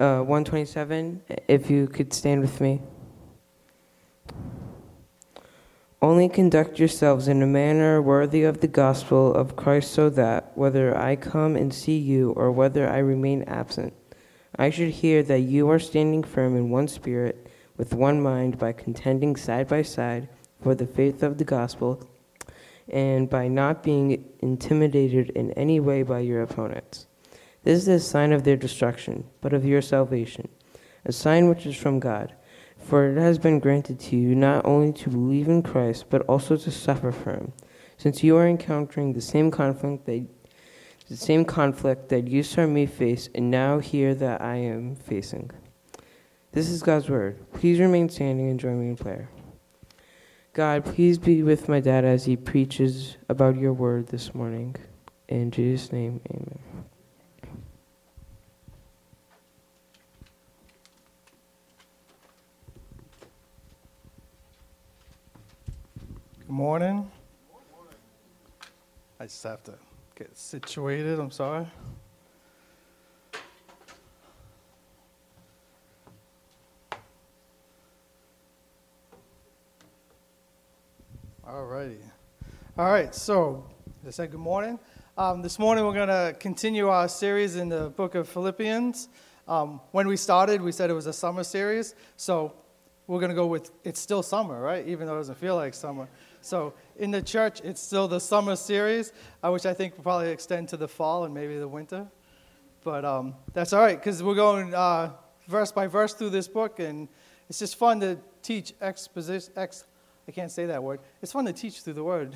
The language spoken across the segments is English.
127, if you could stand with me. Only conduct yourselves in a manner worthy of the gospel of Christ, so that, whether I come and see you or whether I remain absent, I should hear that you are standing firm in one spirit, with one mind, by contending side by side for the faith of the gospel, and by not being intimidated in any way by your opponents. This is a sign of their destruction, but of your salvation, a sign which is from God. For it has been granted to you not only to believe in Christ, but also to suffer for him, since you are encountering the same conflict that you saw me face and now hear that I am facing. This is God's word. Please remain standing and join me in prayer. God, please be with my dad as he preaches about your word this morning. In Jesus' name, amen. Good morning. I just have to get situated, I'm sorry. All right, so I said good morning. This morning we're going to continue our series in the book of Philippians. When we started, we said it was a summer series, so we're going to go with it's still summer, right? Even though it doesn't feel like summer. So in the church, it's still the summer series, which I think will probably extend to the fall and maybe the winter. But that's all right, because we're going verse by verse through this book, and it's just fun to teach It's fun to teach through the word,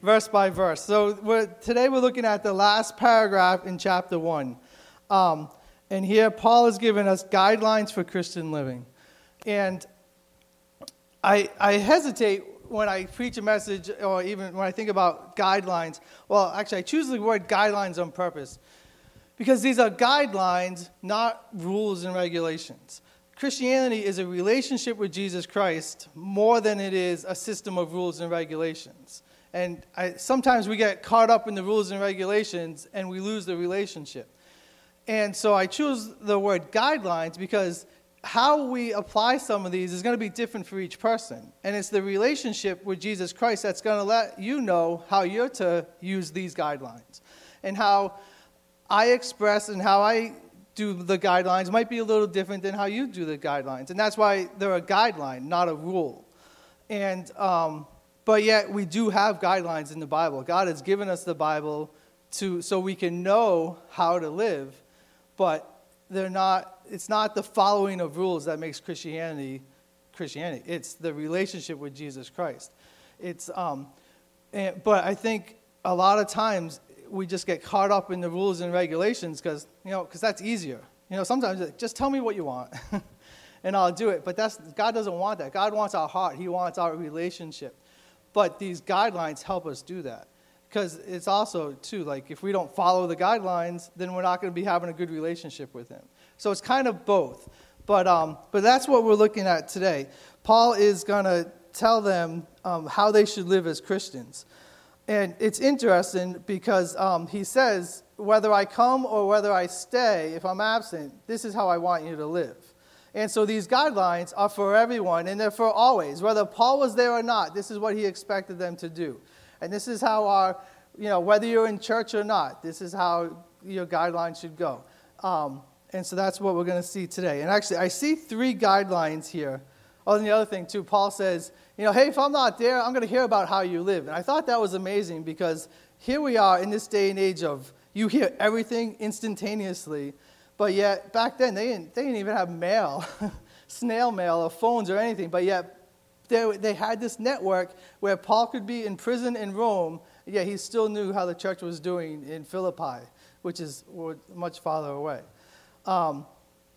verse by verse. So today we're looking at the last paragraph in chapter 1. And here Paul has given us guidelines for Christian living. And I hesitate when I preach a message, or even when I think about guidelines. Well, actually, I choose the word guidelines on purpose, because these are guidelines, not rules and regulations. Christianity is a relationship with Jesus Christ more than it is a system of rules and regulations. And sometimes we get caught up in the rules and regulations, and we lose the relationship. And so I choose the word guidelines because how we apply some of these is going to be different for each person. And it's the relationship with Jesus Christ that's going to let you know how you're to use these guidelines. And how I express and how I do the guidelines might be a little different than how you do the guidelines. And that's why they're a guideline, not a rule. And but yet we do have guidelines in the Bible. God has given us the Bible so we can know how to live, but they're not. It's not the following of rules that makes Christianity. It's the relationship with Jesus Christ. It's, but I think a lot of times we just get caught up in the rules and regulations because that's easier. Sometimes it's like, just tell me what you want, and I'll do it. But God doesn't want that. God wants our heart. He wants our relationship. But these guidelines help us do that, because it's also too like if we don't follow the guidelines, then we're not going to be having a good relationship with Him. So it's kind of both, but that's what we're looking at today. Paul is going to tell them how they should live as Christians. And it's interesting because he says, whether I come or whether I stay, if I'm absent, this is how I want you to live. And so these guidelines are for everyone, and they're for always. Whether Paul was there or not, this is what he expected them to do. And this is how whether you're in church or not, this is how your guidelines should go. And so that's what we're going to see today. And actually, I see three guidelines here. Oh, and the other thing, too, Paul says, hey, if I'm not there, I'm going to hear about how you live. And I thought that was amazing, because here we are in this day and age of you hear everything instantaneously. But yet, back then, they didn't even have mail, snail mail or phones or anything. But yet, they had this network where Paul could be in prison in Rome, yet he still knew how the church was doing in Philippi, which is much farther away.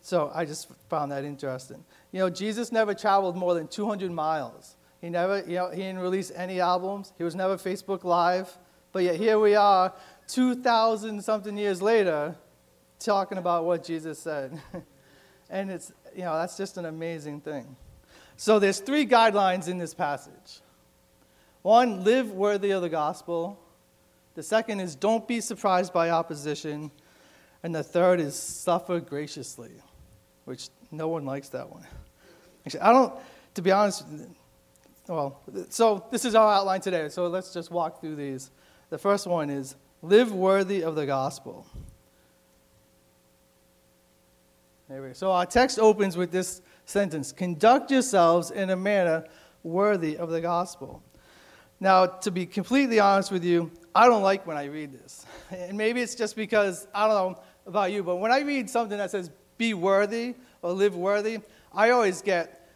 So I just found that interesting. Jesus never traveled more than 200 miles. He never, he didn't release any albums. He was never Facebook Live. But yet here we are, 2,000 something years later, talking about what Jesus said. And it's, that's just an amazing thing. So there's three guidelines in this passage. One, live worthy of the gospel. The second is don't be surprised by opposition. And the third is suffer graciously, which no one likes that one. Actually, I don't, to be honest, well, so this is our outline today. So let's just walk through these. The first one is live worthy of the gospel. There we go. So our text opens with this sentence, conduct yourselves in a manner worthy of the gospel. Now, to be completely honest with you, I don't like when I read this. And maybe it's just because, I don't know about you, but when I read something that says be worthy or live worthy, I always get,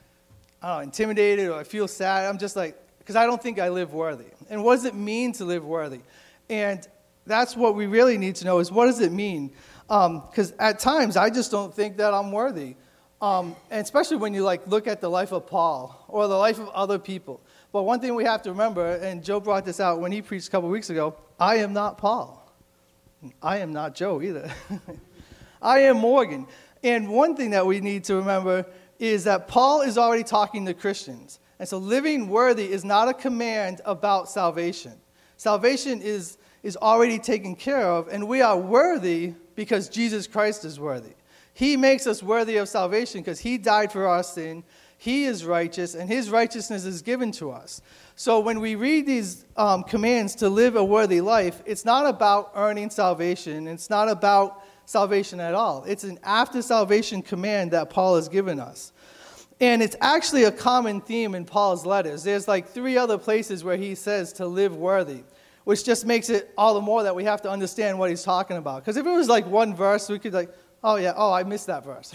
I don't know, intimidated or I feel sad. I'm just like, because I don't think I live worthy. And what does it mean to live worthy? And that's what we really need to know is what does it mean? Because at times I just don't think that I'm worthy. And especially when you like look at the life of Paul or the life of other people. But one thing we have to remember, and Joe brought this out when he preached a couple weeks ago, I am not Paul. I am not Joe either. I am Morgan. And one thing that we need to remember is that Paul is already talking to Christians. And so living worthy is not a command about salvation. Salvation is already taken care of, and we are worthy because Jesus Christ is worthy. He makes us worthy of salvation because he died for our sin. He is righteous, and his righteousness is given to us. So when we read these commands to live a worthy life, it's not about earning salvation. It's not about salvation at all. It's an after-salvation command that Paul has given us. And it's actually a common theme in Paul's letters. There's like 3 other places where he says to live worthy, which just makes it all the more that we have to understand what he's talking about. Because if it was like one verse, we could like, oh yeah, oh, I missed that verse.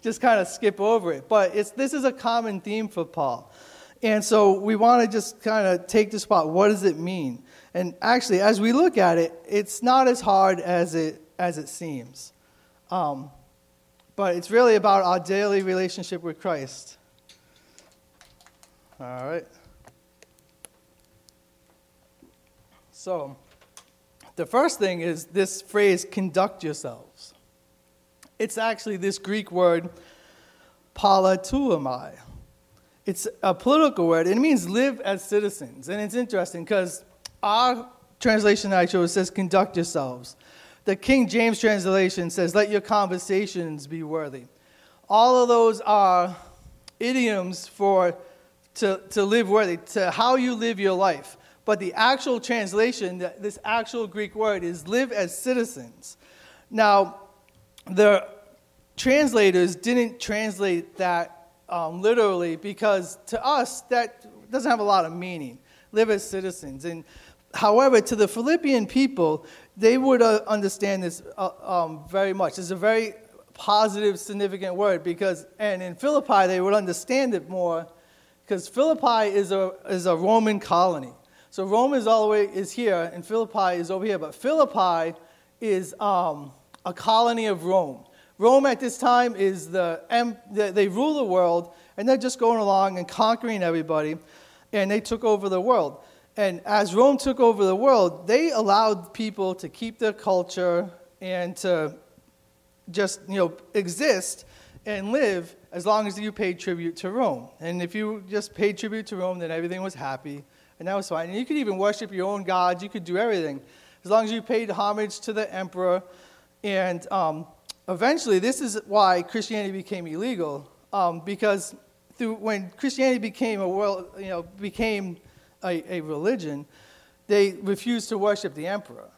Just kind of skip over it. But this is a common theme for Paul. And so we want to just kind of take this spot. What does it mean? And actually, as we look at it, it's not as hard as it seems. But it's really about our daily relationship with Christ. All right. So the first thing is this phrase, conduct yourselves. It's actually this Greek word, politeumai. It's a political word, and it means live as citizens. And it's interesting because our translation that I chose says conduct yourselves. The King James translation says let your conversations be worthy. All of those are idioms for to live worthy, to how you live your life. But the actual translation, this actual Greek word is live as citizens. Now, the translators didn't translate that literally because to us that doesn't have a lot of meaning. Live as citizens. And however, to the Philippian people, they would understand this very much. It's a very positive, significant word because, and in Philippi they would understand it more because Philippi is a Roman colony. So Rome is all the way is here, and Philippi is over here. But Philippi is a colony of Rome. Rome at this time is they rule the world, and they're just going along and conquering everybody, and they took over the world. And as Rome took over the world, they allowed people to keep their culture and to just, you know, exist and live as long as you paid tribute to Rome. And if you just paid tribute to Rome, then everything was happy, and that was fine. And you could even worship your own gods. You could do everything as long as you paid homage to the emperor. And eventually, this is why Christianity became illegal, because when Christianity became a religion, they refused to worship the emperor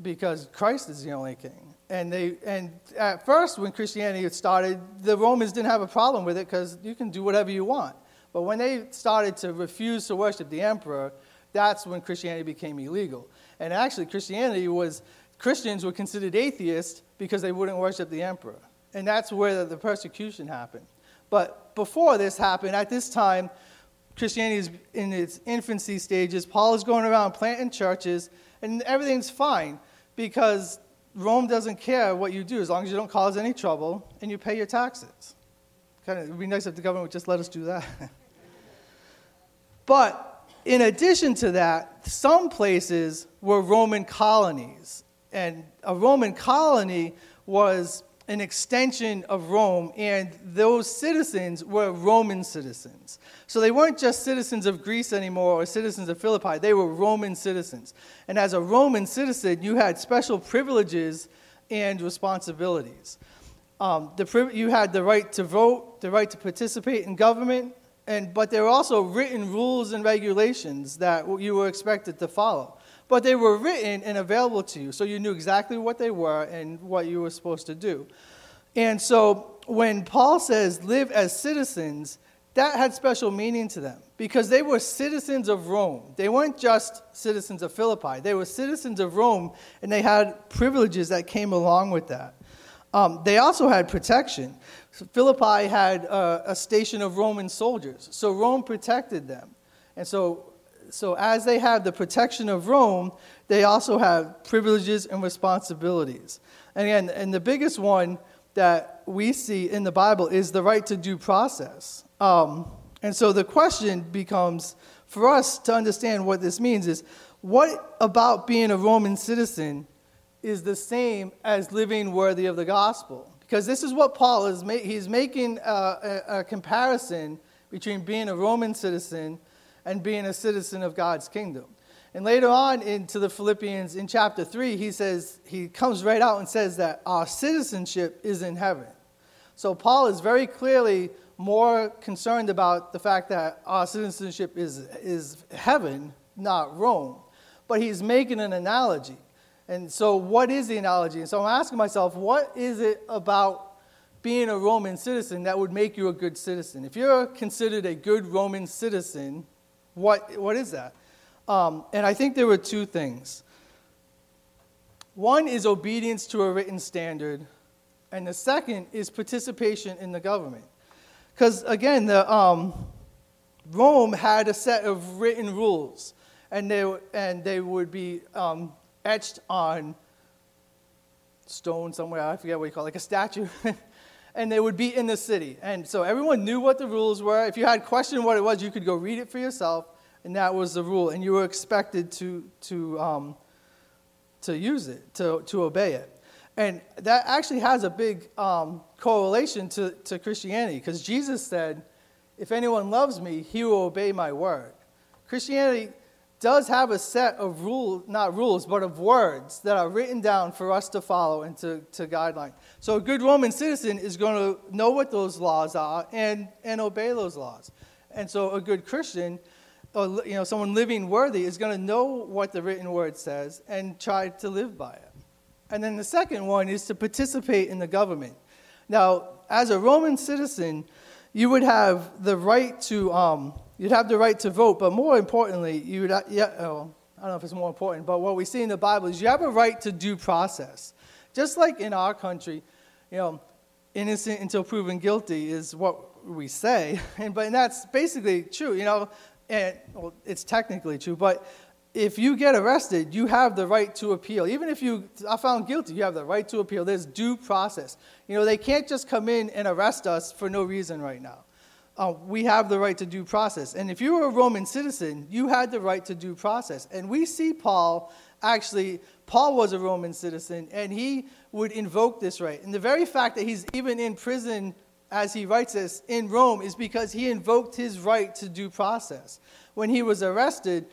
because Christ is the only king. And at first, when Christianity started, the Romans didn't have a problem with it because you can do whatever you want. But when they started to refuse to worship the emperor, that's when Christianity became illegal. And actually, Christians were considered atheists because they wouldn't worship the emperor. And that's where the persecution happened. But before this happened, at this time, Christianity is in its infancy stages. Paul is going around planting churches, and everything's fine because Rome doesn't care what you do as long as you don't cause any trouble and you pay your taxes. Kind of, it would be nice if the government would just let us do that. But in addition to that, some places were Roman colonies. And a Roman colony was an extension of Rome, and those citizens were Roman citizens. So they weren't just citizens of Greece anymore or citizens of Philippi. They were Roman citizens. And as a Roman citizen, you had special privileges and responsibilities. You had the right to vote, the right to participate in government, but there were also written rules and regulations that you were expected to follow. But they were written and available to you, so you knew exactly what they were and what you were supposed to do. And so when Paul says live as citizens, that had special meaning to them because they were citizens of Rome. They weren't just citizens of Philippi. They were citizens of Rome, and they had privileges that came along with that. They also had protection. Philippi had a station of Roman soldiers, so Rome protected them. And so as they have the protection of Rome, they also have privileges and responsibilities. And again, and the biggest one that we see in the Bible is the right to due process. And so the question becomes, for us to understand what this means is, what about being a Roman citizen is the same as living worthy of the gospel? Because this is what Paul is he's making a comparison between being a Roman citizen and being a citizen of God's kingdom. And later on into the Philippians in chapter 3, he comes right out and says that our citizenship is in heaven. So Paul is very clearly more concerned about the fact that our citizenship is heaven, not Rome. But he's making an analogy. And so what is the analogy? And so I'm asking myself, what is it about being a Roman citizen that would make you a good citizen? If you're considered a good Roman citizen, what is that? And I think there were two things. One is obedience to a written standard, and the second is participation in the government. Because, again, Rome had a set of written rules, and they would be etched on stone somewhere. I forget what you call it, like a statue. And they would be in the city. And so everyone knew what the rules were. If you had questioned what it was, you could go read it for yourself, and that was the rule. And you were expected to use it, to obey it. And that actually has a big correlation to Christianity, because Jesus said, if anyone loves me, he will obey my word. Christianity does have a set of not rules, but of words that are written down for us to follow and to guideline. So a good Roman citizen is going to know what those laws are and obey those laws. And so a good Christian, or someone living worthy, is going to know what the written word says and try to live by it. And then the second one is to participate in the government. Now, as a Roman citizen, you would have the right to you'd have the right to vote, but more importantly, I don't know if it's more important, but what we see in the Bible is you have a right to due process. Just like in our country, innocent until proven guilty is what we say, and that's basically true. It's technically true, but if you get arrested, you have the right to appeal. Even if you are found guilty, you have the right to appeal. There's due process. They can't just come in and arrest us for no reason right now. We have the right to due process. And if you were a Roman citizen, you had the right to due process. And we see Paul was a Roman citizen, and he would invoke this right. And the very fact that he's even in prison as he writes this in Rome is because he invoked his right to due process. When he was arrested,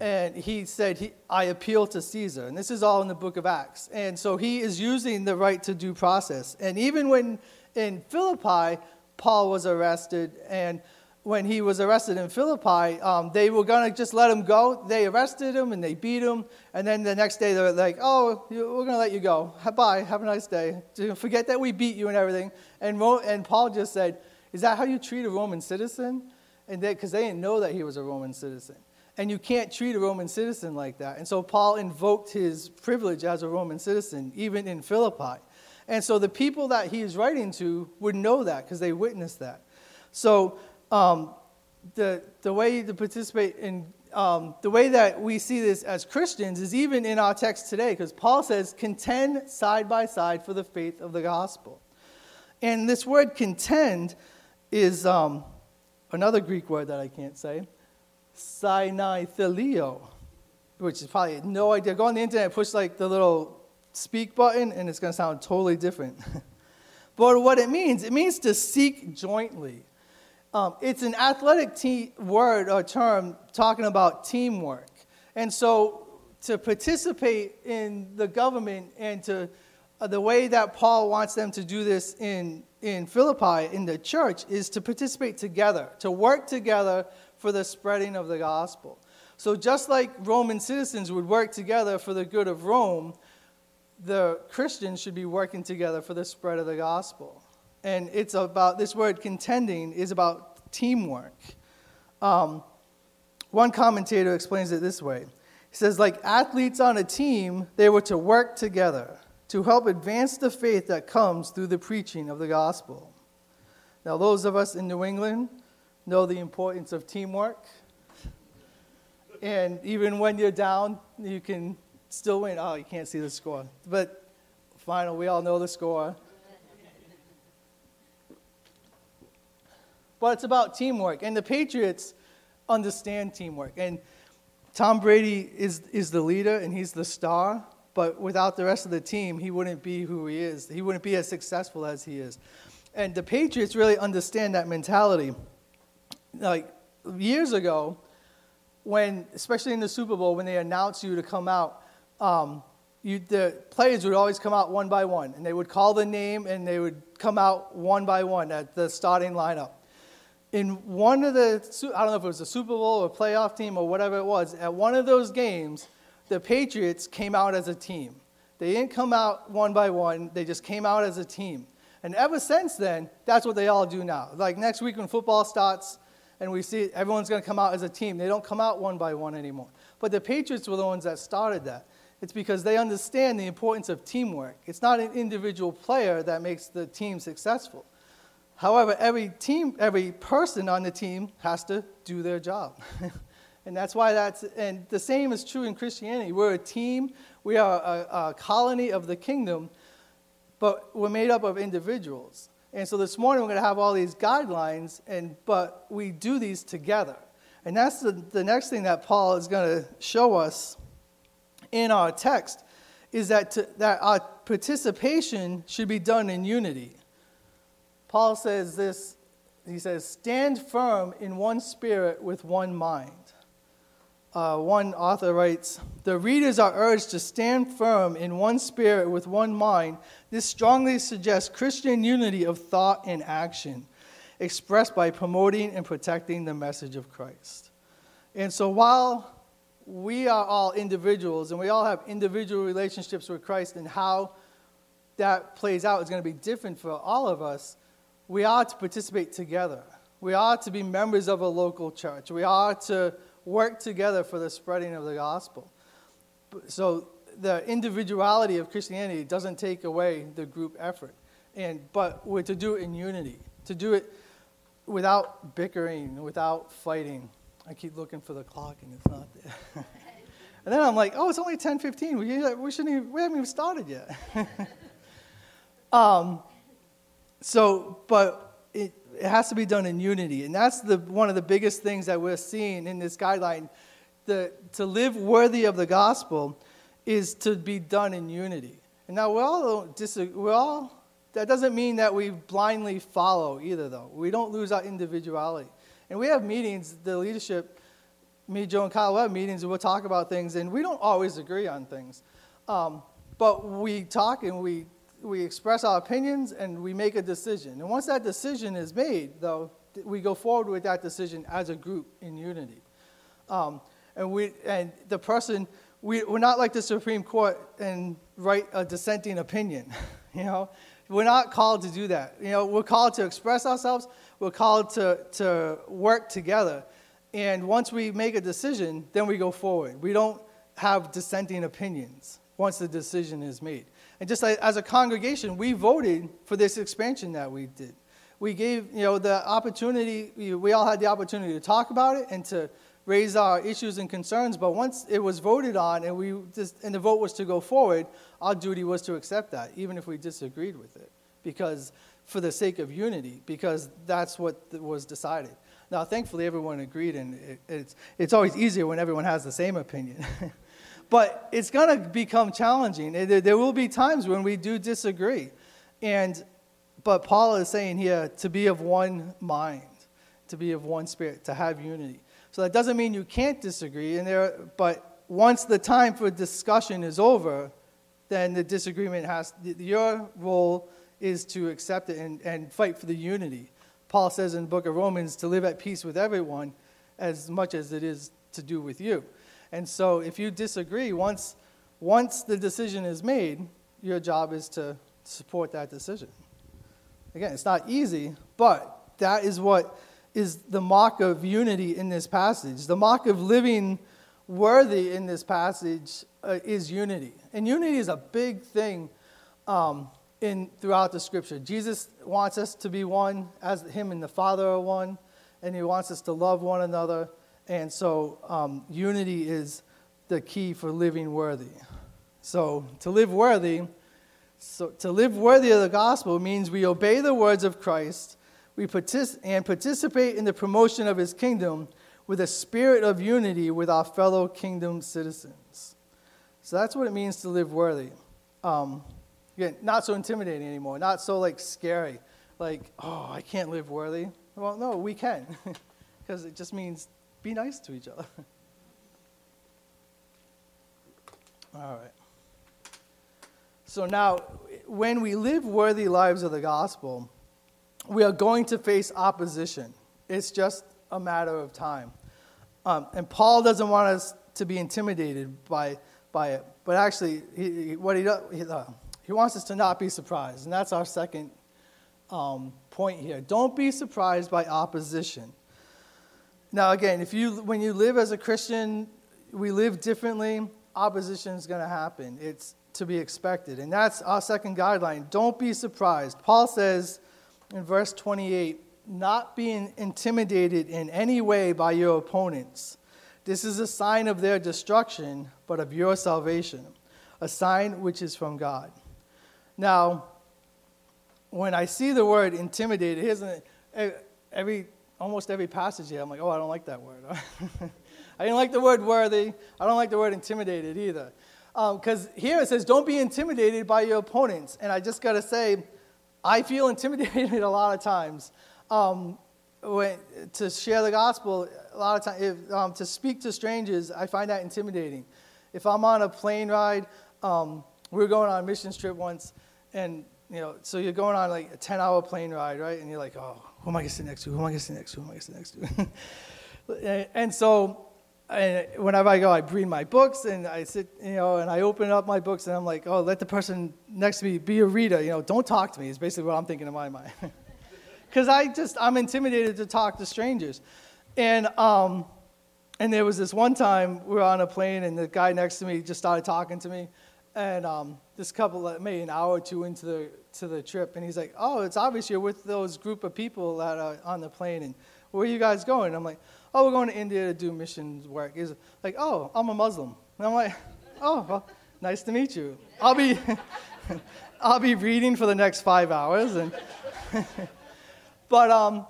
and he said, I appeal to Caesar. And this is all in the book of Acts. And so he is using the right to due process. And even when in Philippi, Paul was arrested. And when he was arrested in Philippi, they were going to just let him go. They arrested him and they beat him. And then the next day they were like, oh, we're going to let you go. Bye. Have a nice day. Forget that we beat you and everything. And Paul just said, is that how you treat a Roman citizen? Because they didn't know that he was a Roman citizen. And you can't treat a Roman citizen like that. And so Paul invoked his privilege as a Roman citizen, even in Philippi. And so the people that he is writing to would know that because they witnessed that. So the way to participate in, the way that we see this as Christians is even in our text today, because Paul says, contend side by side for the faith of the gospel. And this word contend is another Greek word that I can't say. Synithelio, which is probably no idea. Go on the internet, push the little speak button, and it's going to sound totally different. But what it means to seek jointly. It's an athletic word or term talking about teamwork. And so to participate in the government and to the way that Paul wants them to do this in Philippi, in the church, is to participate together, to work together for the spreading of the gospel. So just like Roman citizens would work together for the good of Rome, the Christians should be working together for the spread of the gospel. And it's about, this word contending is about teamwork. One commentator explains it this way. He says, like athletes on a team, they were to work together to help advance the faith that comes through the preaching of the gospel. Now, those of us in New England know the importance of teamwork. And even when you're down, you can still win. Oh, you can't see the score. But final, we all know the score. But it's about teamwork. And the Patriots understand teamwork. And Tom Brady is the leader, and he's the star. But without the rest of the team, he wouldn't be who he is. He wouldn't be as successful as he is. And the Patriots really understand that mentality. Like years ago, when, especially in the Super Bowl, when they announced you to come out, the players would always come out one by one. And they would call the name, and they would come out one by one at the starting lineup. In one of the, I don't know if it was a Super Bowl or playoff team or whatever it was, at one of those games, the Patriots came out as a team. They didn't come out one by one. They just came out as a team. And ever since then, that's what they all do now. Like next week when football starts and we see everyone's going to come out as a team, they don't come out one by one anymore. But the Patriots were the ones that started that. It's because they understand the importance of teamwork. It's not an individual player that makes the team successful. However, every person on the team has to do their job. And that's why and the same is true in Christianity. We're a team, we are a colony of the kingdom, but we're made up of individuals. And so this morning we're going to have all these guidelines, but we do these together. And that's the next thing that Paul is going to show us in our text, is that our participation should be done in unity. Paul says this, he says, stand firm in one spirit with one mind. One author writes, the readers are urged to stand firm in one spirit with one mind. This strongly suggests Christian unity of thought and action, expressed by promoting and protecting the message of Christ. And so while we are all individuals and we all have individual relationships with Christ, and how that plays out is going to be different for all of us, we are to participate together. We are to be members of a local church. We are to work together for the spreading of the gospel. So the individuality of Christianity doesn't take away the group effort. But we're to do it in unity, to do it without bickering, without fighting. I keep looking for the clock and it's not there. And then I'm like, oh, it's only 10:15. We haven't even started yet. But it has to be done in unity, and that's one of the biggest things that we're seeing in this guideline. To live worthy of the gospel is to be done in unity. And now that doesn't mean that we blindly follow either, though. We don't lose our individuality, and we have meetings. The leadership, me, Joe, and Kyle, we have meetings, and we'll talk about things, and we don't always agree on things, but we talk and we express our opinions, and we make a decision. And once that decision is made, though, we go forward with that decision as a group in unity. We're not like the Supreme Court and write a dissenting opinion. You know, we're not called to do that. You know, we're called to express ourselves. We're called to work together. And once we make a decision, then we go forward. We don't have dissenting opinions once the decision is made. And just as a congregation, we voted for this expansion that we did. We gave, the opportunity, we all had the opportunity to talk about it and to raise our issues and concerns, but once it was voted on and the vote was to go forward, our duty was to accept that, even if we disagreed with it, because for the sake of unity, because that's what was decided. Now, thankfully, everyone agreed, and it's always easier when everyone has the same opinion. But it's going to become challenging. There will be times when we do disagree. But Paul is saying here to be of one mind, to be of one spirit, to have unity. So that doesn't mean you can't disagree. But once the time for discussion is over, then the disagreement has, your role is to accept it and fight for the unity. Paul says in the book of Romans to live at peace with everyone as much as it is to do with you. And so if you disagree, once the decision is made, your job is to support that decision. Again, it's not easy, but that is what is the mark of unity in this passage. The mark of living worthy in this passage is unity. And unity is a big thing throughout the Scripture. Jesus wants us to be one, as him and the Father are one, and he wants us to love one another. And so unity is the key for living worthy. So to live worthy, of the gospel means we obey the words of Christ, we participate in the promotion of his kingdom with a spirit of unity with our fellow kingdom citizens. So that's what it means to live worthy. Again, not so intimidating anymore, not so like scary, like, oh, I can't live worthy. Well, no, we can, because it just means be nice to each other. All right. So now, when we live worthy lives of the gospel, we are going to face opposition. It's just a matter of time. And Paul doesn't want us to be intimidated by it, but actually, he wants us to not be surprised, and that's our second point here. Don't be surprised by opposition. Now, again, when you live as a Christian, we live differently. Opposition is going to happen. It's to be expected. And that's our second guideline. Don't be surprised. Paul says in verse 28, not being intimidated in any way by your opponents. This is a sign of their destruction, but of your salvation, a sign which is from God. Now, when I see the word intimidated, almost every passage here, I'm like, oh, I don't like that word. I didn't like the word worthy. I don't like the word intimidated either. Because here it says, don't be intimidated by your opponents. And I just got to say, I feel intimidated a lot of times. To share the gospel, a lot of times, to speak to strangers, I find that intimidating. If I'm on a plane ride, we were going on a missions trip once, and so you're going on like a 10-hour plane ride, right? And you're like, oh, who am I going to sit next to? Who am I going to sit next to? And whenever I go, I read my books, and I sit, and I open up my books, and I'm like, oh, let the person next to me be a reader. Don't talk to me is basically what I'm thinking in my mind. Because I'm intimidated to talk to strangers. And there was this one time we were on a plane, and the guy next to me just started talking to me. And this couple, maybe an hour or two into the trip, and he's like, oh, it's obvious you're with those group of people that are on the plane, and where are you guys going? I'm like, oh, we're going to India to do missions work. He's like, oh, I'm a Muslim. And I'm like, oh, well, nice to meet you. I'll be reading for the next 5 hours. And but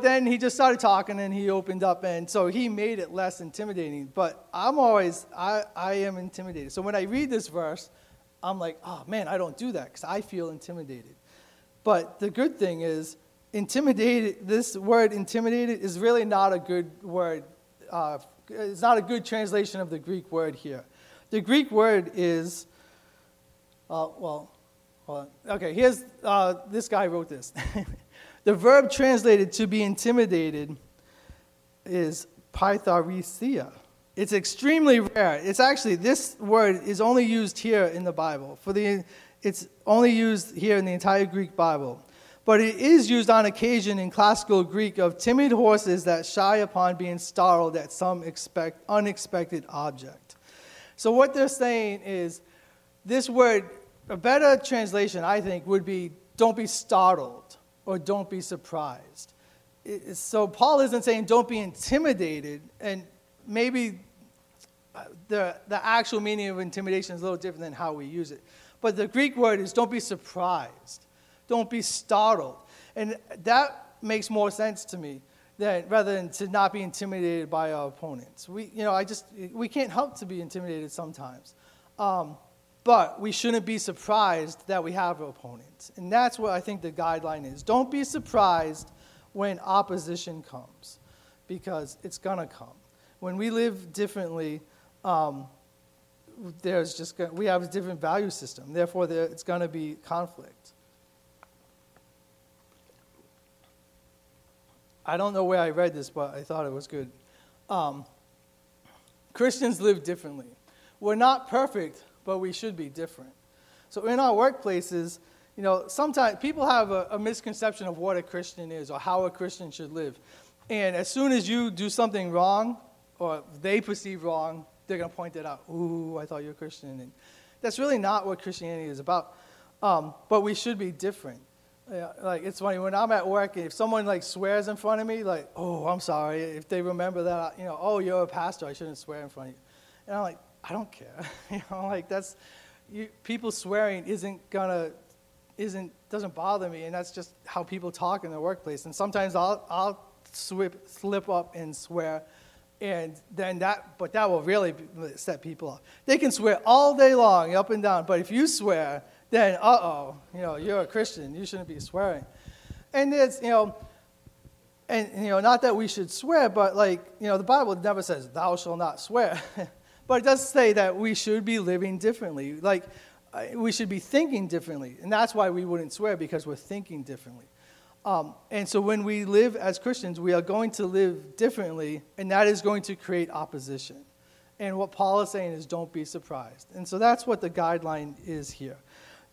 then he just started talking, and he opened up, and so he made it less intimidating. But I am intimidated. So when I read this verse, I'm like, oh, man, I don't do that because I feel intimidated. But the good thing is, intimidated, this word intimidated is really not a good word. It's not a good translation of the Greek word here. The Greek word is, here's, this guy wrote this. The verb translated to be intimidated is pytharesia. It's extremely rare. It's actually, this word is only used here in the Bible. It's only used here in the entire Greek Bible. But it is used on occasion in classical Greek of timid horses that shy upon being startled at some unexpected object. So what they're saying is, this word, a better translation, I think, would be don't be startled or don't be surprised. So Paul isn't saying don't be intimidated, and maybe the actual meaning of intimidation is a little different than how we use it. But the Greek word is don't be surprised. Don't be startled. And that makes more sense to me rather than to not be intimidated by our opponents. We can't help to be intimidated sometimes. But we shouldn't be surprised that we have opponents. And that's what I think the guideline is. Don't be surprised when opposition comes, because it's going to come. When we live differently, there's just going, we have a different value system. Therefore, it's going to be conflict. I don't know where I read this, but I thought it was good. Christians live differently. We're not perfect, but we should be different. So in our workplaces, you know, sometimes people have a misconception of what a Christian is or how a Christian should live. And as soon as you do something wrong or they perceive wrong, they're going to point that out. Ooh, I thought you were Christian. And that's really not what Christianity is about. But we should be different. Yeah, like, it's funny, when I'm at work, if someone, like, swears in front of me, like, oh, I'm sorry. If they remember that, you know, oh, you're a pastor, I shouldn't swear in front of you. And I'm like, I don't care. You know, like, that's, people swearing doesn't bother me, and that's just how people talk in the workplace. And sometimes I'll slip up and swear, and then but that will really set people off. They can swear all day long, up and down, but if you swear, then, uh-oh, you know, you're a Christian. You shouldn't be swearing. And it's, you know, not that we should swear, but, like, you know, the Bible never says, thou shall not swear. But it does say that we should be living differently. Like, we should be thinking differently. And that's why we wouldn't swear, because we're thinking differently. And so when we live as Christians, we are going to live differently, and that is going to create opposition. And what Paul is saying is, don't be surprised. And so that's what the guideline is here.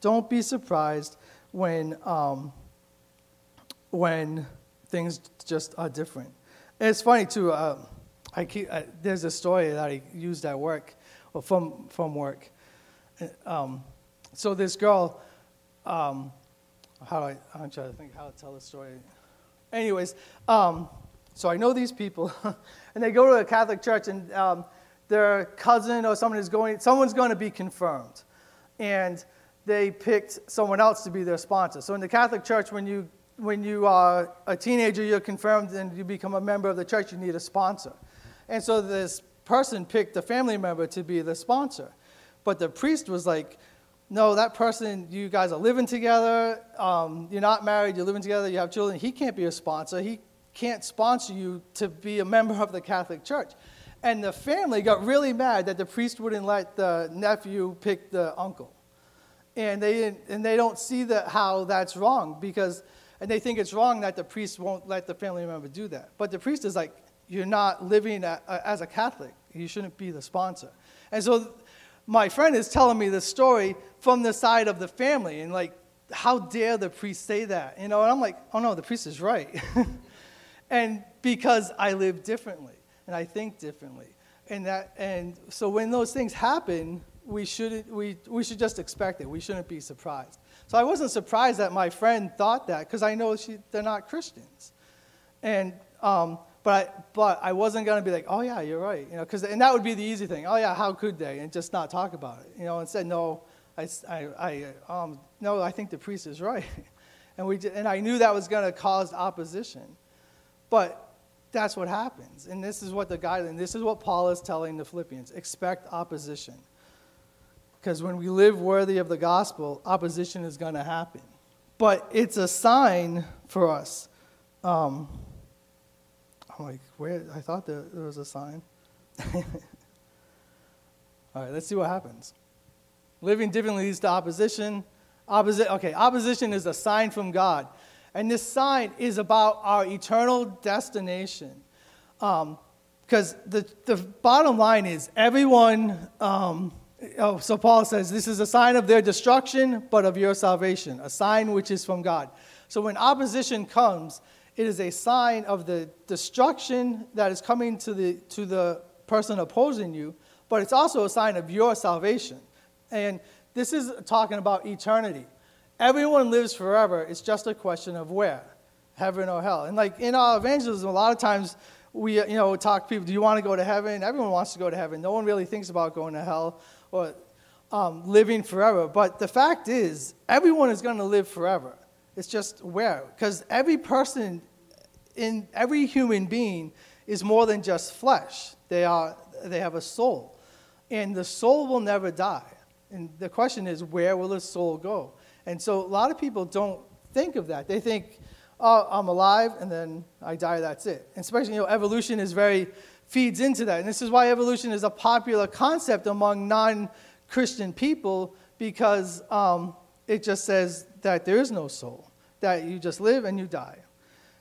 Don't be surprised when things just are different. And it's funny too. There's a story that I used at work, or from work. So this girl, I'm trying to think how to tell the story. Anyways, so I know these people, and they go to a Catholic church, and their cousin or someone's going to be confirmed, and they picked someone else to be their sponsor. So in the Catholic Church, when you are a teenager, you're confirmed and you become a member of the church, you need a sponsor. And so this person picked a family member to be the sponsor. But the priest was like, no, that person, you guys are living together, you're not married, you're living together, you have children, he can't be a sponsor. He can't sponsor you to be a member of the Catholic Church. And the family got really mad that the priest wouldn't let the nephew pick the uncle. And they don't see how that's wrong, and they think it's wrong that the priest won't let the family member do that. But the priest is like, you're not living as a Catholic. You shouldn't be the sponsor. And so my friend is telling me this story from the side of the family, and like, how dare the priest say that? You know, and I'm like, oh no, the priest is right. And because I live differently and I think differently, and so when those things happen, we should just expect it. We shouldn't be surprised. So I wasn't surprised that my friend thought that, because I know they're not Christians. And but I wasn't going to be like, oh yeah, you're right, you know, because, and that would be the easy thing. Oh yeah, how could they? And just not talk about it, you know. Instead, no, I think the priest is right, and I knew that was going to cause opposition, but. That's what happens, and this is what the guideline. This is what Paul is telling the Philippians: expect opposition. Because when we live worthy of the gospel, opposition is going to happen. But it's a sign for us. I'm like, where? I thought there was a sign. All right, let's see what happens. Living differently leads to opposition. Opposition is a sign from God. And this sign is about our eternal destination. Because the bottom line is everyone... So Paul says, this is a sign of their destruction, but of your salvation, a sign which is from God. So when opposition comes, it is a sign of the destruction that is coming to the person opposing you, but it's also a sign of your salvation. And this is talking about eternity. Everyone lives forever. It's just a question of where, heaven or hell. And like in our evangelism, a lot of times we talk to people, do you want to go to heaven? Everyone wants to go to heaven. No one really thinks about going to hell or living forever. But the fact is, everyone is going to live forever. It's just where. Because every person, every human being is more than just flesh. They have a soul. And the soul will never die. And the question is, where will the soul go? And so a lot of people don't think of that. They think, oh, I'm alive, and then I die, that's it. And especially, evolution is very feeds into that. And this is why evolution is a popular concept among non-Christian people, because it just says that there is no soul, that you just live and you die.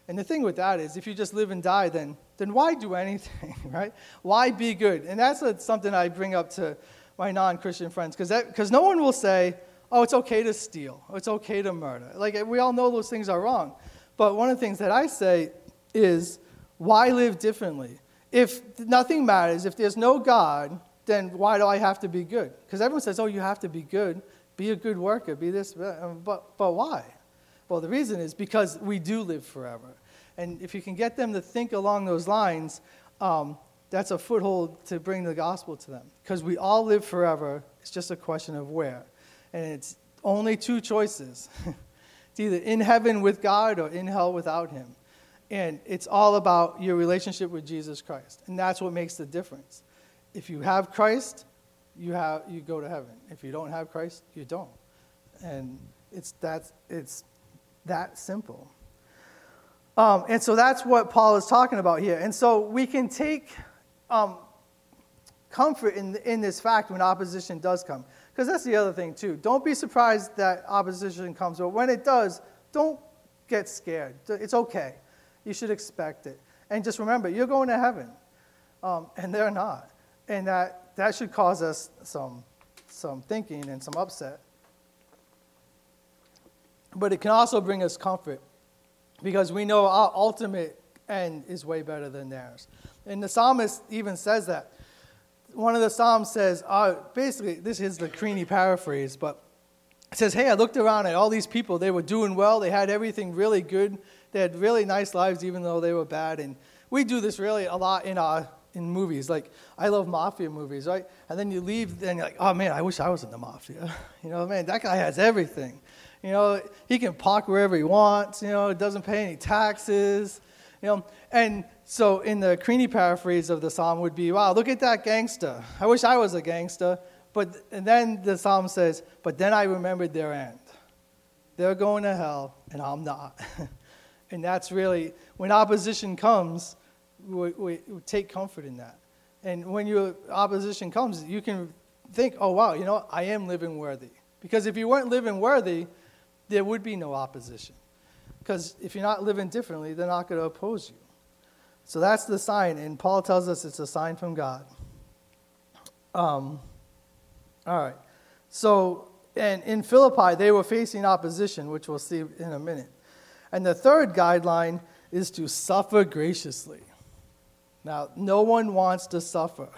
And the thing with that is, if you just live and die, then why do anything, right? Why be good? And that's something I bring up to my non-Christian friends, because no one will say, oh, it's okay to steal, or it's okay to murder. Like, we all know those things are wrong. But one of the things that I say is, why live differently? If nothing matters, if there's no God, then why do I have to be good? Because everyone says, oh, you have to be good, be a good worker, be this, but why? Well, the reason is because we do live forever. And if you can get them to think along those lines, that's a foothold to bring the gospel to them. Because we all live forever, it's just a question of where. And it's only two choices. It's either in heaven with God or in hell without him. And it's all about your relationship with Jesus Christ. And that's what makes the difference. If you have Christ, you go to heaven. If you don't have Christ, you don't. And it's that simple. And so that's what Paul is talking about here. And so we can take comfort in this fact when opposition does come. Because that's the other thing, too. Don't be surprised that opposition comes. But when it does, don't get scared. It's okay. You should expect it. And just remember, you're going to heaven, and they're not. And that should cause us some thinking and some upset. But it can also bring us comfort, because we know our ultimate end is way better than theirs. And the psalmist even says that. One of the psalms says, basically, this is the creamy paraphrase, but it says, hey, I looked around at all these people. They were doing well. They had everything really good. They had really nice lives, even though they were bad. And we do this really a lot in movies. Like, I love mafia movies, right? And then you leave, and you're like, oh, man, I wish I was in the mafia. You know, man, that guy has everything. You know, he can park wherever he wants. You know, doesn't pay any taxes. You know, and so in the creamy paraphrase of the psalm would be, wow, look at that gangster. I wish I was a gangster. And then the psalm says, but then I remembered their end. They're going to hell, and I'm not. And that's really, when opposition comes, we take comfort in that. And when your opposition comes, you can think, oh, wow, you know what? I am living worthy. Because if you weren't living worthy, there would be no opposition. Because if you're not living differently, they're not going to oppose you. So that's the sign, and Paul tells us it's a sign from God. All right. So, and in Philippi, they were facing opposition, which we'll see in a minute. And the third guideline is to suffer graciously. Now, no one wants to suffer.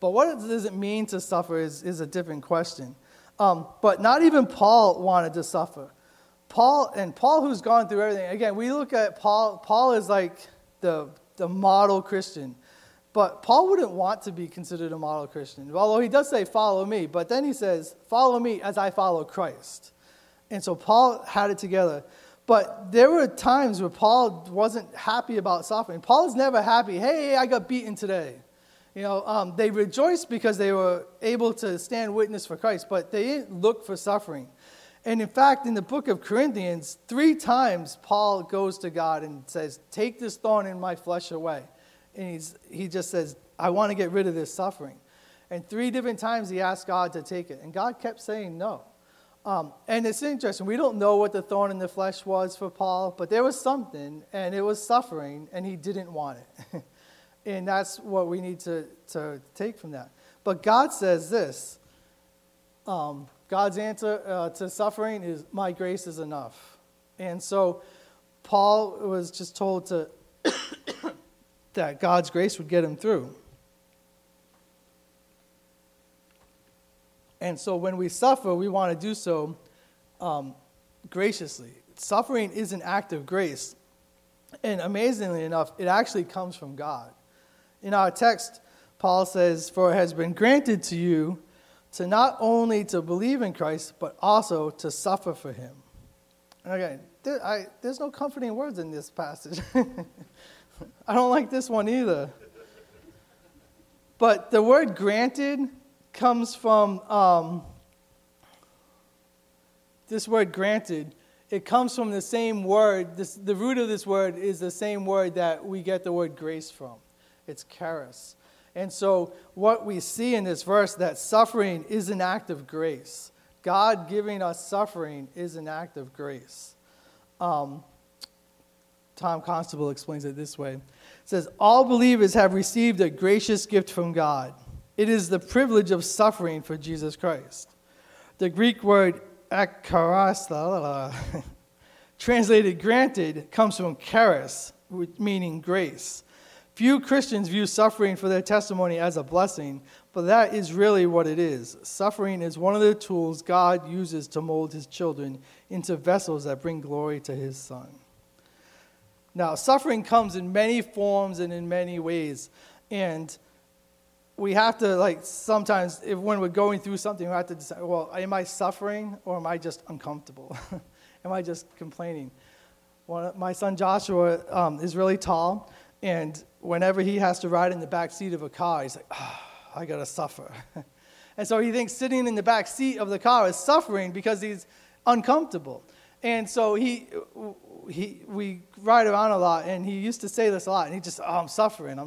But what does it mean to suffer is a different question. But not even Paul wanted to suffer. Paul who's gone through everything. Again, we look at Paul. Paul is like the model Christian. But Paul wouldn't want to be considered a model Christian. Although he does say, follow me. But then he says, follow me as I follow Christ. And so Paul had it together. But there were times where Paul wasn't happy about suffering. Paul's never happy. Hey, I got beaten today. You know, they rejoiced because they were able to stand witness for Christ, but they didn't look for suffering. And in fact, in the book of Corinthians, 3 times Paul goes to God and says, take this thorn in my flesh away. And he just says, I want to get rid of this suffering. And 3 different times he asked God to take it. And God kept saying no. And it's interesting. We don't know what the thorn in the flesh was for Paul, but there was something, and it was suffering, and he didn't want it. And that's what we need to take from that. But God says this. God's answer to suffering is, my grace is enough. And so Paul was just told to that God's grace would get him through. And so when we suffer, we want to do so graciously. Suffering is an act of grace. And amazingly enough, it actually comes from God. In our text, Paul says, for it has been granted to you to not only to believe in Christ, but also to suffer for him. And again, there's no comforting words in this passage. I don't like this one either. But the word granted comes from, this word granted It comes from the same word. The root of this word is the same word that we get the word grace from. It's charis. And so what we see in this verse, that suffering is an act of grace. God giving us suffering is an act of grace. Tom Constable explains it this way. It says, all believers have received a gracious gift from God. It is the privilege of suffering for Jesus Christ. The Greek word charis, translated granted, comes from charis, meaning grace. Few Christians view suffering for their testimony as a blessing, but that is really what it is. Suffering is one of the tools God uses to mold his children into vessels that bring glory to his Son. Now, suffering comes in many forms and in many ways, and we have to, sometimes, when we're going through something, we have to decide, well, am I suffering or am I just uncomfortable? Am I just complaining? Well, my son Joshua is really tall, and whenever he has to ride in the back seat of a car, he's like, oh, I got to suffer. And so he thinks sitting in the back seat of the car is suffering because he's uncomfortable. And so we ride around a lot, and he used to say this a lot, and he just, oh, I'm suffering.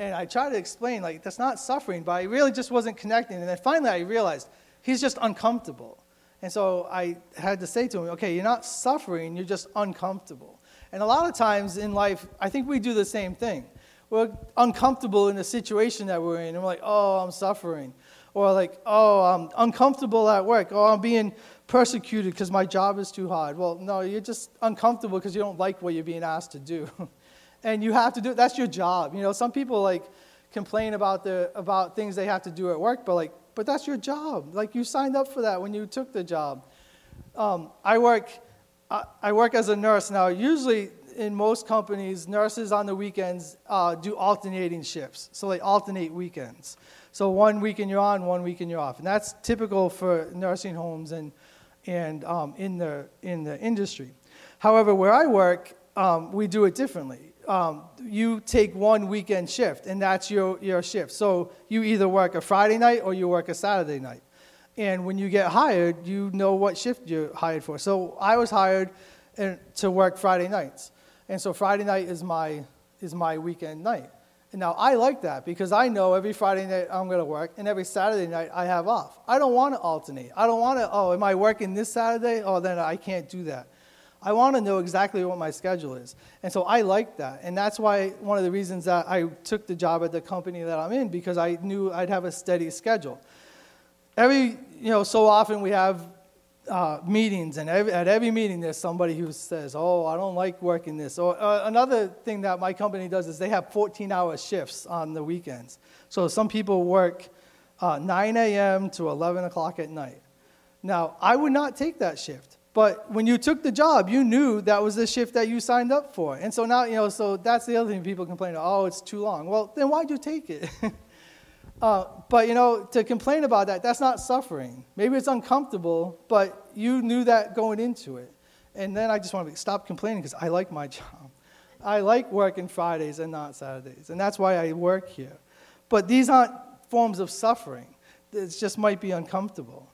And I try to explain, that's not suffering, but I really just wasn't connecting. And then finally I realized he's just uncomfortable. And so I had to say to him, okay, you're not suffering, you're just uncomfortable. And a lot of times in life, I think we do the same thing. We're uncomfortable in the situation that we're in. And we're like, oh, I'm suffering. Or oh, I'm uncomfortable at work. Oh, I'm being persecuted because my job is too hard. Well, no, you're just uncomfortable because you don't like what you're being asked to do. And you have to do it. That's your job. Some people, complain about things they have to do at work, but that's your job. You signed up for that when you took the job. I work as a nurse now. Usually, in most companies, nurses on the weekends do alternating shifts. So they alternate weekends. So one weekend you're on, one weekend you're off, and that's typical for nursing homes and in the industry. However, where I work, we do it differently. You take one weekend shift, and that's your shift. So you either work a Friday night or you work a Saturday night. And when you get hired, you know what shift you're hired for. So I was hired to work Friday nights. And so Friday night is my weekend night. And now I like that because I know every Friday night I'm going to work and every Saturday night I have off. I don't want to alternate. I don't want to, oh, am I working this Saturday? Oh, then I can't do that. I want to know exactly what my schedule is. And so I like that. And that's why one of the reasons that I took the job at the company that I'm in, because I knew I'd have a steady schedule. So often we have meetings, and at every meeting there's somebody who says, oh, I don't like working this. Or another thing that my company does is they have 14-hour shifts on the weekends. So some people work 9 a.m. to 11 o'clock at night. Now, I would not take that shift. But when you took the job, you knew that was the shift that you signed up for. And so now, so that's the other thing people complain, oh, it's too long. Well, then why'd you take it? But to complain about that, that's not suffering. Maybe it's uncomfortable, but you knew that going into it. And then I just want to stop complaining because I like my job. I like working Fridays and not Saturdays, and that's why I work here. But these aren't forms of suffering. It just might be uncomfortable.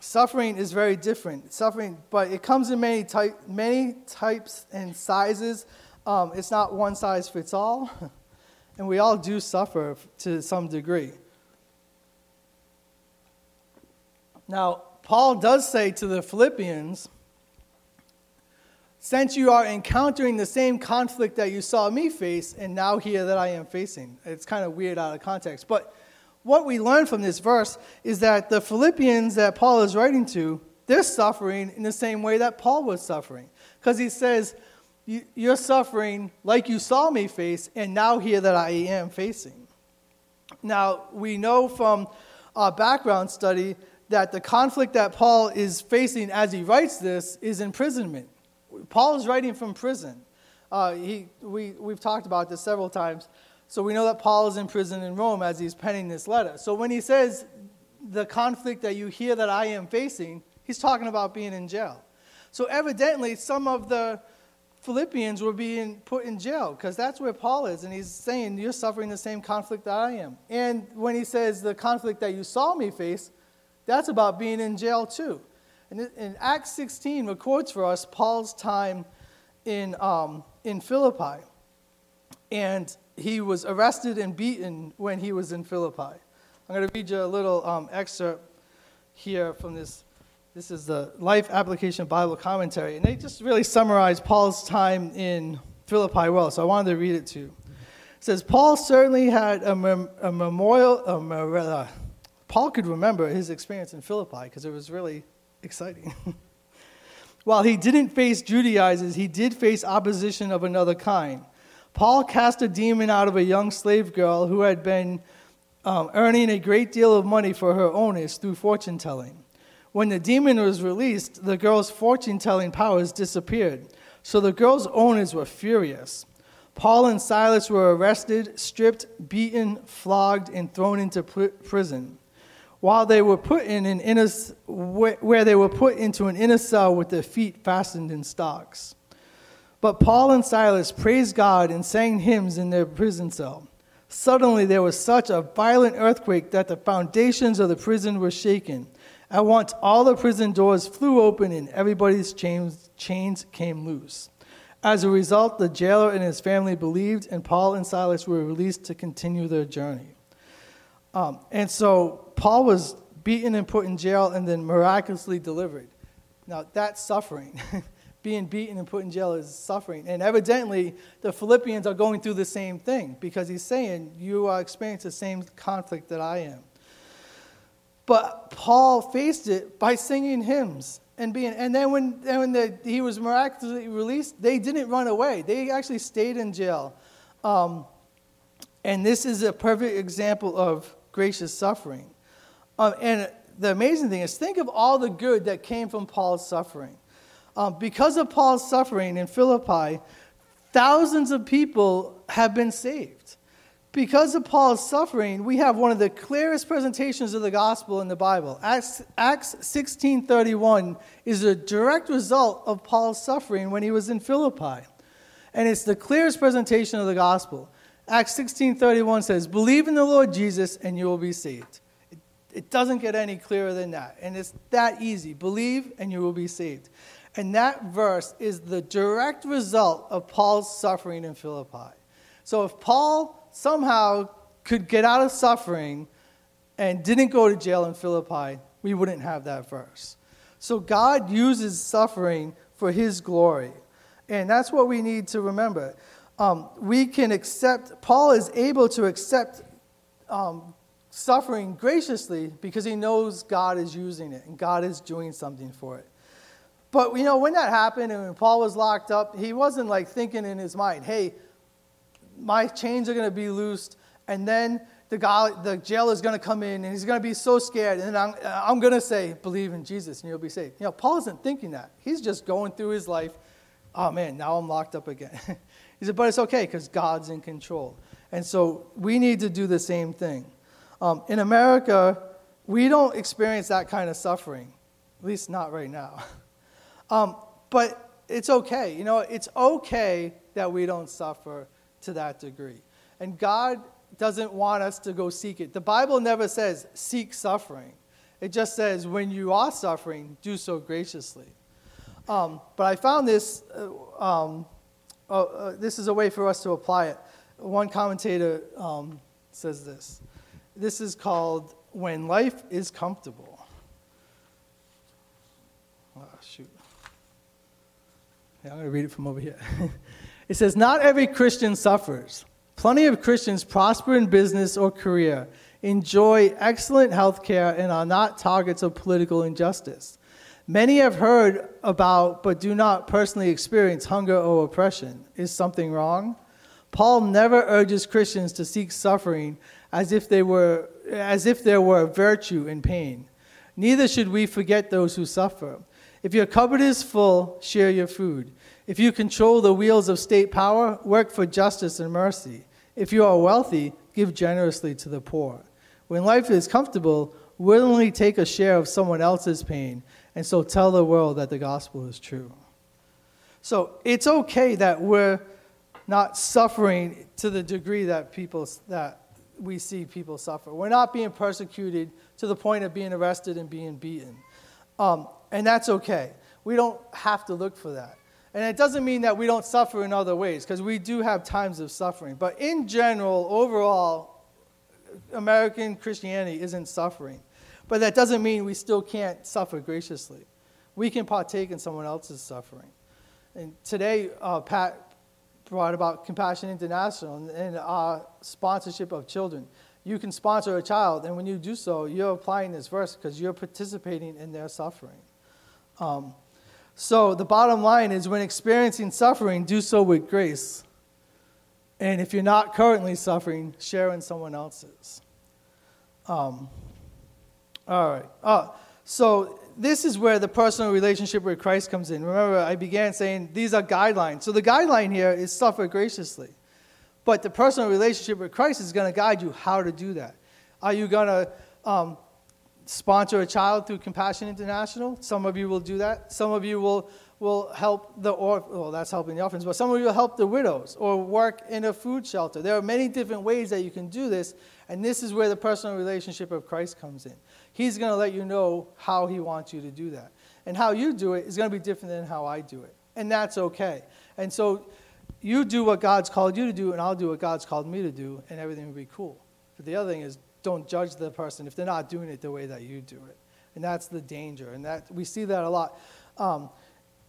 Suffering is very different. But it comes in many types and sizes. It's not one size fits all. And we all do suffer to some degree. Now, Paul does say to the Philippians, since you are encountering the same conflict that you saw me face, and now here that I am facing. It's kind of weird out of context. But what we learn from this verse is that the Philippians that Paul is writing to, they're suffering in the same way that Paul was suffering. Because he says, you're suffering like you saw me face, and now hear that I am facing. Now, we know from our background study that the conflict that Paul is facing as he writes this is imprisonment. Paul is writing from prison. We've talked about this several times. So we know that Paul is in prison in Rome as he's penning this letter. So when he says the conflict that you hear that I am facing, he's talking about being in jail. So evidently, some of the Philippians were being put in jail because that's where Paul is, and he's saying you're suffering the same conflict that I am. And when he says the conflict that you saw me face, that's about being in jail too. And in Acts 16, it records for us Paul's time in Philippi. And he was arrested and beaten when he was in Philippi. I'm going to read you a little excerpt here from this. This is the Life Application Bible Commentary. And they just really summarize Paul's time in Philippi well, so I wanted to read it to you. It says, Paul certainly had Paul could remember his experience in Philippi because it was really exciting. While he didn't face Judaizers, he did face opposition of another kind. Paul cast a demon out of a young slave girl who had been earning a great deal of money for her owners through fortune-telling. When the demon was released, the girl's fortune-telling powers disappeared, so the girl's owners were furious. Paul and Silas were arrested, stripped, beaten, flogged, and thrown into prison. While they were put in an inner, where they were put into an inner cell with their feet fastened in stocks. But Paul and Silas praised God and sang hymns in their prison cell. Suddenly there was such a violent earthquake that the foundations of the prison were shaken. At once all the prison doors flew open and everybody's chains came loose. As a result, the jailer and his family believed, and Paul and Silas were released to continue their journey. And so Paul was beaten and put in jail and then miraculously delivered. Now that's suffering. Being beaten and put in jail is suffering. And evidently, the Philippians are going through the same thing because he's saying, you are experiencing the same conflict that I am. But Paul faced it by singing hymns. And then when he was miraculously released, they didn't run away. They actually stayed in jail. And this is a perfect example of gracious suffering. And the amazing thing is, think of all the good that came from Paul's suffering. Because of Paul's suffering in Philippi, thousands of people have been saved. Because of Paul's suffering, we have one of the clearest presentations of the gospel in the Bible. Acts 16:31 is a direct result of Paul's suffering when he was in Philippi. And it's the clearest presentation of the gospel. Acts 16:31 says, believe in the Lord Jesus and you will be saved. It doesn't get any clearer than that. And it's that easy. Believe and you will be saved. And that verse is the direct result of Paul's suffering in Philippi. So if Paul somehow could get out of suffering and didn't go to jail in Philippi, we wouldn't have that verse. So God uses suffering for his glory. And that's what we need to remember. Paul is able to accept suffering graciously because he knows God is using it and God is doing something for it. But, you know, when that happened and when Paul was locked up, he wasn't like thinking in his mind, hey, my chains are going to be loosed, and then the jailer is going to come in, and he's going to be so scared, and I'm going to say, believe in Jesus, and you'll be saved. You know, Paul isn't thinking that. He's just going through his life, oh, man, now I'm locked up again. He said, but it's okay, because God's in control. And so we need to do the same thing. In America, we don't experience that kind of suffering, at least not right now. But it's okay. You know, it's okay that we don't suffer to that degree. And God doesn't want us to go seek it. The Bible never says, seek suffering. It just says, when you are suffering, do so graciously. But I found this, this is a way for us to apply it. One commentator says this. This is called, when life is comfortable. Oh, shoot. Yeah, I'm going to read it from over here. It says, not every Christian suffers. Plenty of Christians prosper in business or career, enjoy excellent health care, and are not targets of political injustice. Many have heard about but do not personally experience hunger or oppression. Is something wrong? Paul never urges Christians to seek suffering as if there were virtue in pain. Neither should we forget those who suffer. If your cupboard is full, share your food. If you control the wheels of state power, work for justice and mercy. If you are wealthy, give generously to the poor. When life is comfortable, willingly take a share of someone else's pain, and so tell the world that the gospel is true. So it's okay that we're not suffering to the degree that we see people suffer. We're not being persecuted to the point of being arrested and being beaten. And that's okay. We don't have to look for that. And it doesn't mean that we don't suffer in other ways, because we do have times of suffering. But in general, overall, American Christianity isn't suffering. But that doesn't mean we still can't suffer graciously. We can partake in someone else's suffering. And today, Pat brought about Compassion International and our sponsorship of children. You can sponsor a child, and when you do so, you're applying this verse because you're participating in their suffering. So the bottom line is, when experiencing suffering, do so with grace. And if you're not currently suffering, share in someone else's. All right. So this is where the personal relationship with Christ comes in. Remember, I began saying these are guidelines. So the guideline here is suffer graciously. But the personal relationship with Christ is going to guide you how to do that. Are you going to sponsor a child through Compassion International? Some of you will do that. Some of you will help the orphans. Well, that's helping the orphans. But some of you will help the widows or work in a food shelter. There are many different ways that you can do this. And this is where the personal relationship of Christ comes in. He's going to let you know how he wants you to do that. And how you do it is going to be different than how I do it. And that's okay. And so you do what God's called you to do, and I'll do what God's called me to do, and everything will be cool. But the other thing is, don't judge the person if they're not doing it the way that you do it. And that's the danger. And that we see that a lot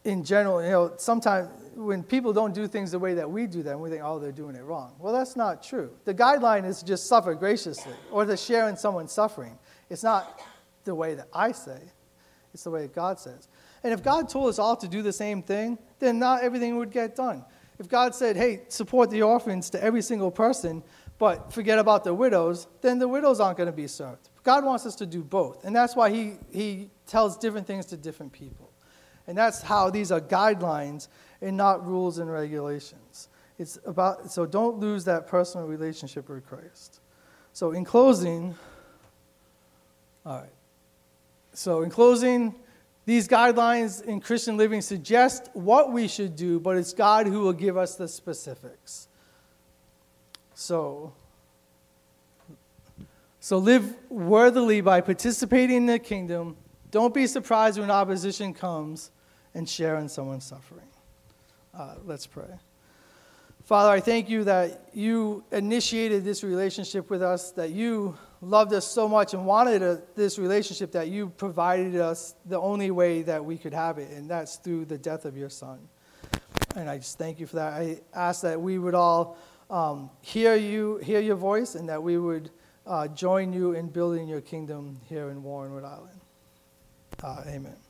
in general. You know, sometimes when people don't do things the way that we do them, we think, oh, they're doing it wrong. Well, that's not true. The guideline is just suffer graciously, or to share in someone's suffering. It's not the way that I say. It's the way that God says. And if God told us all to do the same thing, then not everything would get done. If God said, hey, support the orphans to every single person, but forget about the widows, then the widows aren't going to be served. God wants us to do both, and that's why he tells different things to different people. And that's how these are guidelines and not rules and regulations. It's about, so don't lose that personal relationship with Christ. So in closing, all right. So in closing, these guidelines in Christian living suggest what we should do, but it's God who will give us the specifics. So live worthily by participating in the kingdom. Don't be surprised when opposition comes, and share in someone's suffering. Let's pray. Father, I thank you that you initiated this relationship with us, that you loved us so much and wanted this relationship, that you provided us the only way that we could have it, and that's through the death of your son. And I just thank you for that. I ask that we would all hear your voice, and that we would join you in building your kingdom here in Warren, Rhode Island. Amen.